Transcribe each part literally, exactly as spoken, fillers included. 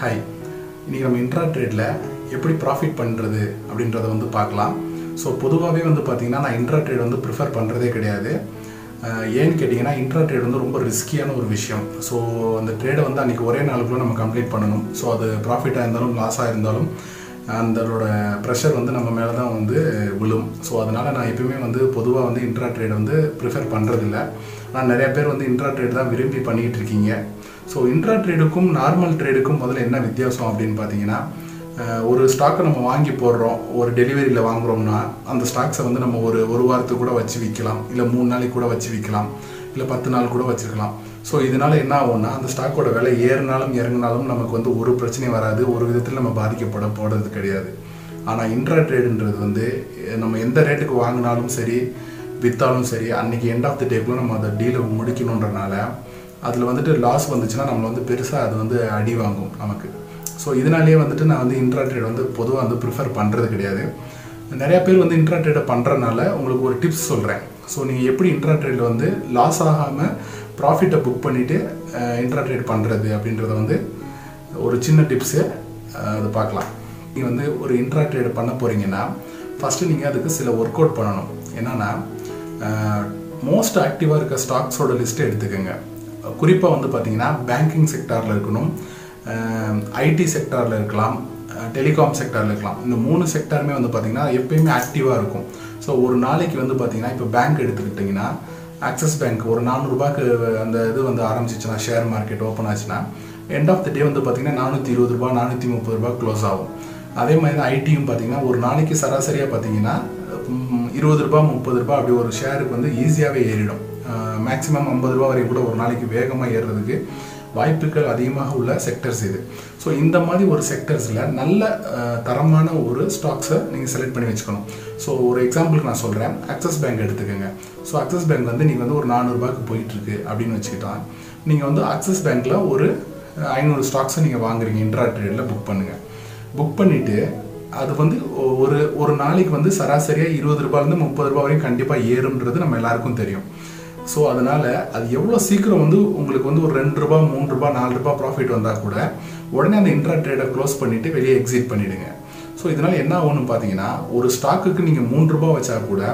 Hi, இன்றைக்கி நம்ம இன்ட்ராட்ரேடில் எப்படி ப்ராஃபிட் பண்ணுறது அப்படின்றத வந்து பார்க்கலாம். ஸோ பொதுவாகவே வந்து பார்த்திங்கன்னா நான் இன்ட்ராட்ரேட் வந்து ப்ரிஃபர் பண்ணுறதே கிடையாது. ஏன்னு கேட்டிங்கன்னா இன்ட்ராட்ரேட் வந்து ரொம்ப ரிஸ்கியான ஒரு விஷயம். ஸோ அந்த ட்ரேடை வந்து அன்றைக்கி ஒரே நாளுக்குள்ளே நம்ம கம்ப்ளீட் பண்ணணும். ஸோ அது ப்ராஃபிட்டாக இருந்தாலும் லாஸாக இருந்தாலும் அதோட ப்ரெஷர் வந்து நம்ம மேலே தான் வந்து விழும். ஸோ அதனால் நான் எப்பயுமே வந்து பொதுவாக வந்து இன்ட்ராட்ரேட் வந்து ப்ரிஃபர் பண்ணுறதில்ல. ஆனால் நிறையா பேர் வந்து இன்ட்ராட்ரேட் தான் விரும்பி பண்ணிக்கிட்டு இருக்கீங்க. ஸோ இன்ட்ரா ட்ரேடுக்கும் நார்மல் ட்ரேடுக்கும் முதல்ல என்ன வித்தியாசம் அப்படின்னு பார்த்தீங்கன்னா, ஒரு ஸ்டாக்கை நம்ம வாங்கி போடுறோம், ஒரு டெலிவரியில் வாங்குகிறோம்னா அந்த ஸ்டாக்ஸை வந்து நம்ம ஒரு ஒரு வாரத்துக்கு கூட வச்சு விற்கலாம், இல்லை மூணு நாளைக்கு கூட வச்சு விற்கலாம், இல்லை பத்து நாள் கூட வச்சுருக்கலாம். ஸோ இதனால் என்ன ஆகும்னா அந்த ஸ்டாக்கோட விலை ஏறினாலும் இறங்கினாலும் நமக்கு வந்து ஒரு பிரச்சனையும் வராது, ஒரு விதத்தில் நம்ம பாதிக்கப்பட போடுறது கிடையாது. ஆனால் இன்ட்ரா ட்ரேடுன்றது வந்து நம்ம எந்த ரேட்டுக்கு வாங்கினாலும் சரி விற்றாலும் சரி அன்றைக்கி எண்ட் ஆஃப் த டேக்குள்ள நம்ம அதை டீலை முடிக்கணுன்றனால அதில் வந்துட்டு லாஸ் வந்துச்சுன்னா நம்மளை வந்து பெருசாக அது வந்து அடி வாங்கும் நமக்கு. ஸோ இதனாலேயே வந்துட்டு நான் வந்து இன்ட்ராட்ரேட் வந்து பொதுவாக வந்து ப்ரிஃபர் பண்ணுறது கிடையாது. நிறையா பேர் வந்து இன்ட்ராட்ரேடை பண்ணுறதுனால உங்களுக்கு ஒரு டிப்ஸ் சொல்கிறேன். ஸோ நீங்கள் எப்படி இன்ட்ராட்ரேடில் வந்து லாஸ் ஆகாமல் ப்ராஃபிட்டை புக் பண்ணிவிட்டு இன்ட்ராட்ரேட் பண்ணுறது அப்படின்றத வந்து ஒரு சின்ன டிப்ஸு அதை பார்க்கலாம். நீங்கள் வந்து ஒரு இன்ட்ராட்ரேட் பண்ண போகிறீங்கன்னா ஃபஸ்ட்டு நீங்கள் அதுக்கு சில ஒர்க் அவுட் பண்ணணும். என்னென்னா மோஸ்ட் ஆக்டிவாக இருக்க ஸ்டாக்ஸோட லிஸ்ட்டை எடுத்துக்கோங்க. குறிப்பாக வந்து பார்த்திங்கன்னா பேங்கிங் செக்டாரில் இருக்கணும், ஐடி செக்டாரில் இருக்கலாம், டெலிகாம் செக்டாரில் இருக்கலாம். இந்த மூணு செக்டாருமே வந்து பார்த்திங்கன்னா எப்போயுமே ஆக்டிவாக இருக்கும். ஸோ ஒரு நாளைக்கு வந்து பார்த்திங்கன்னா இப்போ பேங்க் எடுத்துக்கிட்டிங்கன்னா ஆக்சிஸ் பேங்க் ஒரு நானூறுபாக்கு அந்த இது வந்து ஆரம்பிச்சிச்சுன்னா ஷேர் மார்க்கெட் ஓப்பன் ஆச்சுன்னா எண்ட் ஆஃப் த டே வந்து பார்த்திங்கன்னா நானூற்றி இருபது ரூபா நானூற்றி முப்பது ரூபா க்ளோஸ் ஆகும். அதே மாதிரி தான் ஐடியும் பார்த்திங்கன்னா ஒரு நாளைக்கு சராசரியாக பார்த்திங்கன்னா இருபது ரூபா முப்பது ரூபா அப்படி ஒரு ஷேருக்கு வந்து ஈஸியாகவே ஏறிடும். மேக்ஸிமம் ஐம்பது ரூபா வரைக்கும் கூட ஒரு நாளைக்கு வேகமாக ஏறுறதுக்கு வாய்ப்புகள் அதிகமாக உள்ள செக்டர்ஸ் இது. ஸோ இந்த மாதிரி ஒரு செக்டர்ஸில் நல்ல தரமான ஒரு ஸ்டாக்ஸை நீங்கள் செலக்ட் பண்ணி வச்சுக்கணும். ஸோ ஒரு எக்ஸாம்பிளுக்கு நான் சொல்கிறேன், ஆக்சிஸ் பேங்க் எடுத்துக்கோங்க. ஸோ ஆக்சிஸ் பேங்க் வந்து நீங்கள் வந்து ஒரு நானூறுபாக்கு போயிட்டுருக்கு அப்படின்னு வச்சுக்கிட்டான். நீங்கள் வந்து ஆக்சிஸ் பேங்க்கில் ஒரு ஐநூறு ஸ்டாக்ஸை நீங்கள் வாங்குறீங்க, இன்ட்ரா ட்ரேடில் புக் பண்ணுங்கள். புக் பண்ணிவிட்டு அது வந்து ஒரு ஒரு நாளைக்கு வந்து சராசரியாக இருபது ரூபாயிலேருந்து முப்பது ரூபா வரைக்கும் கண்டிப்பாக ஏறும்ன்றது நம்ம எல்லாருக்கும் தெரியும். ஸோ அதனால் அது எவ்வளோ சீக்கிரம் வந்து உங்களுக்கு வந்து ஒரு ரெண்டு ரூபா மூணு ரூபா நாலு ரூபா ப்ராஃபிட் வந்தால் கூட உடனே அந்த இன்ட்ரா ட்ரேடை க்ளோஸ் பண்ணிவிட்டு வெளியே எக்ஸிட் பண்ணிவிடுங்க. ஸோ இதனால் என்ன ஆகும்னு பார்த்தீங்கன்னா ஒரு ஸ்டாக்குக்கு நீங்கள் மூணு ரூபா வச்சா கூட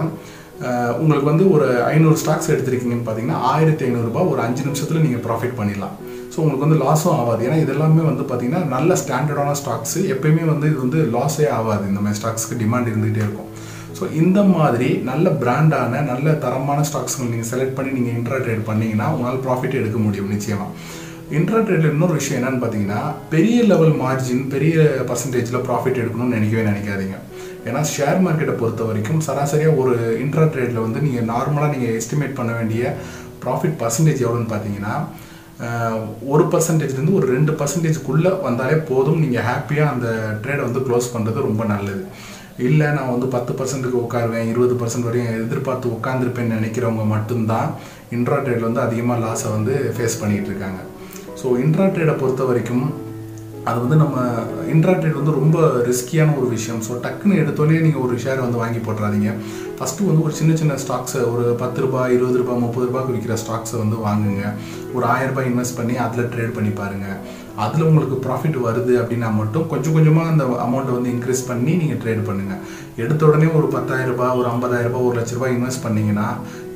உங்களுக்கு வந்து ஒரு ஐநூறு ஸ்டாக்ஸ் எடுத்துருக்கீங்கன்னு பார்த்தீங்கன்னா ஆயிரத்தி ஐநூறுரூபா ஒரு அஞ்சு நிமிஷத்தில் நீங்கள் ப்ராஃபிட் பண்ணிடலாம். ஸோ உங்களுக்கு வந்து லாஸும் ஆகாது. ஏன்னா இதெல்லாமே வந்து பார்த்திங்கன்னா நல்ல ஸ்டாண்டர்டான ஸ்டாக்ஸு எப்போயுமே வந்து இது வந்து லாஸே ஆகாது. இந்த மாதிரி ஸ்டாக்ஸுக்கு டிமாண்ட் இருந்துகிட்டே இருக்கும். ஸோ இந்த மாதிரி நல்ல பிராண்டான நல்ல தரமான ஸ்டாக்ஸுங்களை நீங்கள் செலக்ட் பண்ணி நீங்கள் இன்ட்ரா ட்ரேட் பண்ணிங்கன்னா உங்களால் ப்ராஃபிட் எடுக்க முடியும் நிச்சயமாக. இன்ட்ரா ட்ரேடில் இன்னொரு விஷயம் என்னென்னு பார்த்தீங்கன்னா பெரிய லெவல் மார்ஜின் பெரிய பர்சன்டேஜில் ப்ராஃபிட் எடுக்கணும்னு நினைக்கவே நினைக்காதீங்க. ஏன்னா ஷேர் மார்க்கெட்டை பொறுத்த வரைக்கும் சராசரியாக ஒரு இன்ட்ரா ட்ரேடில் வந்து நீங்கள் நார்மலாக நீங்கள் எஸ்டிமேட் பண்ண வேண்டிய ப்ராஃபிட் பர்சன்டேஜ் எவ்வளோன்னு பார்த்தீங்கன்னா ஒரு பர்சன்டேஜ்லேருந்து ஒரு ரெண்டு பர்சன்டேஜ்க்குள்ளே வந்தாலே போதும். நீங்கள் ஹாப்பியாக அந்த ட்ரேடை வந்து க்ளோஸ் பண்ணுறது ரொம்ப நல்லது. இல்லை நான் வந்து பத்து பர்சன்ட்டுக்கு உட்காருவேன் இருபது பர்சன்ட் வரையும் எதிர்பார்த்து உட்காந்துருப்பேன்னு நினைக்கிறவங்க மட்டும்தான் இன்ட்ரா ட்ரேடில் வந்து அதிகமாக லாஸை வந்து ஃபேஸ் பண்ணிகிட்டு இருக்காங்க. ஸோ இன்ட்ரா ட்ரேடை பொறுத்த வரைக்கும் அது வந்து நம்ம இன்ட்ரா ட்ரேட் வந்து ரொம்ப ரிஸ்கியான ஒரு விஷயம். ஸோ டக்குன்னு எடுத்தோடனே நீங்கள் ஒரு ஷேர் வந்து வாங்கி போட்டுறாதீங்க. ஃபஸ்ட்டு வந்து ஒரு சின்ன சின்ன ஸ்டாக்ஸை ஒரு பத்து ரூபாய் இருபது ரூபாய் முப்பது ரூபாய்க்கு விற்கிற ஸ்டாக்ஸை வந்து வாங்குங்க. ஒரு ஆயிரம் ரூபாய் இன்வெஸ்ட் பண்ணி அதில் ட்ரேட் பண்ணி பாருங்கள். அதில் உங்களுக்கு ப்ராஃபிட் வருது அப்படின்னா மட்டும் கொஞ்சம் கொஞ்சமாக அந்த அமௌண்ட்டை வந்து இன்க்ரீஸ் பண்ணி நீங்கள் ட்ரேட் பண்ணுங்கள். எடுத்த உடனே ஒரு பத்தாயிரம் ரூபாய் ஒரு ஐம்பதாயிரம் ரூபாய் ஒரு லட்ச ரூபாய் இன்வெஸ்ட் பண்ணிங்கன்னா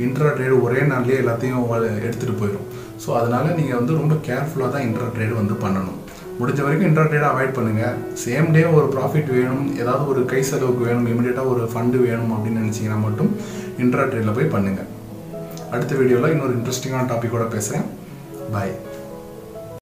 இன்ட்ரா ட்ரேட் ஒரே நாள்லேயே எல்லாத்தையும் எடுத்துகிட்டு போயிடும். ஸோ அதனால் நீங்கள் வந்து ரொம்ப கேர்ஃபுல்லாக தான் இன்ட்ரா ட்ரேட் வந்து பண்ணணும். முடிஞ்ச வரைக்கும் இன்ட்ரா ட்ரேட் அவாய்ட் பண்ணுங்கள். சேம் டே ஒரு ப்ராஃபிட் வேணும், ஏதாவது ஒரு கை செலவுக்கு வேணும், இமிடியேட்டாக ஒரு ஃபண்டு வேணும் அப்படின்னு நினச்சிங்கன்னா மட்டும் இன்ட்ரா ட்ரேடில் போய் பண்ணுங்கள். அடுத்த வீடியோவில் இன்னொரு இன்ட்ரெஸ்டிங்கான டாப்பிக்கோடு பேசுகிறேன். பாய்.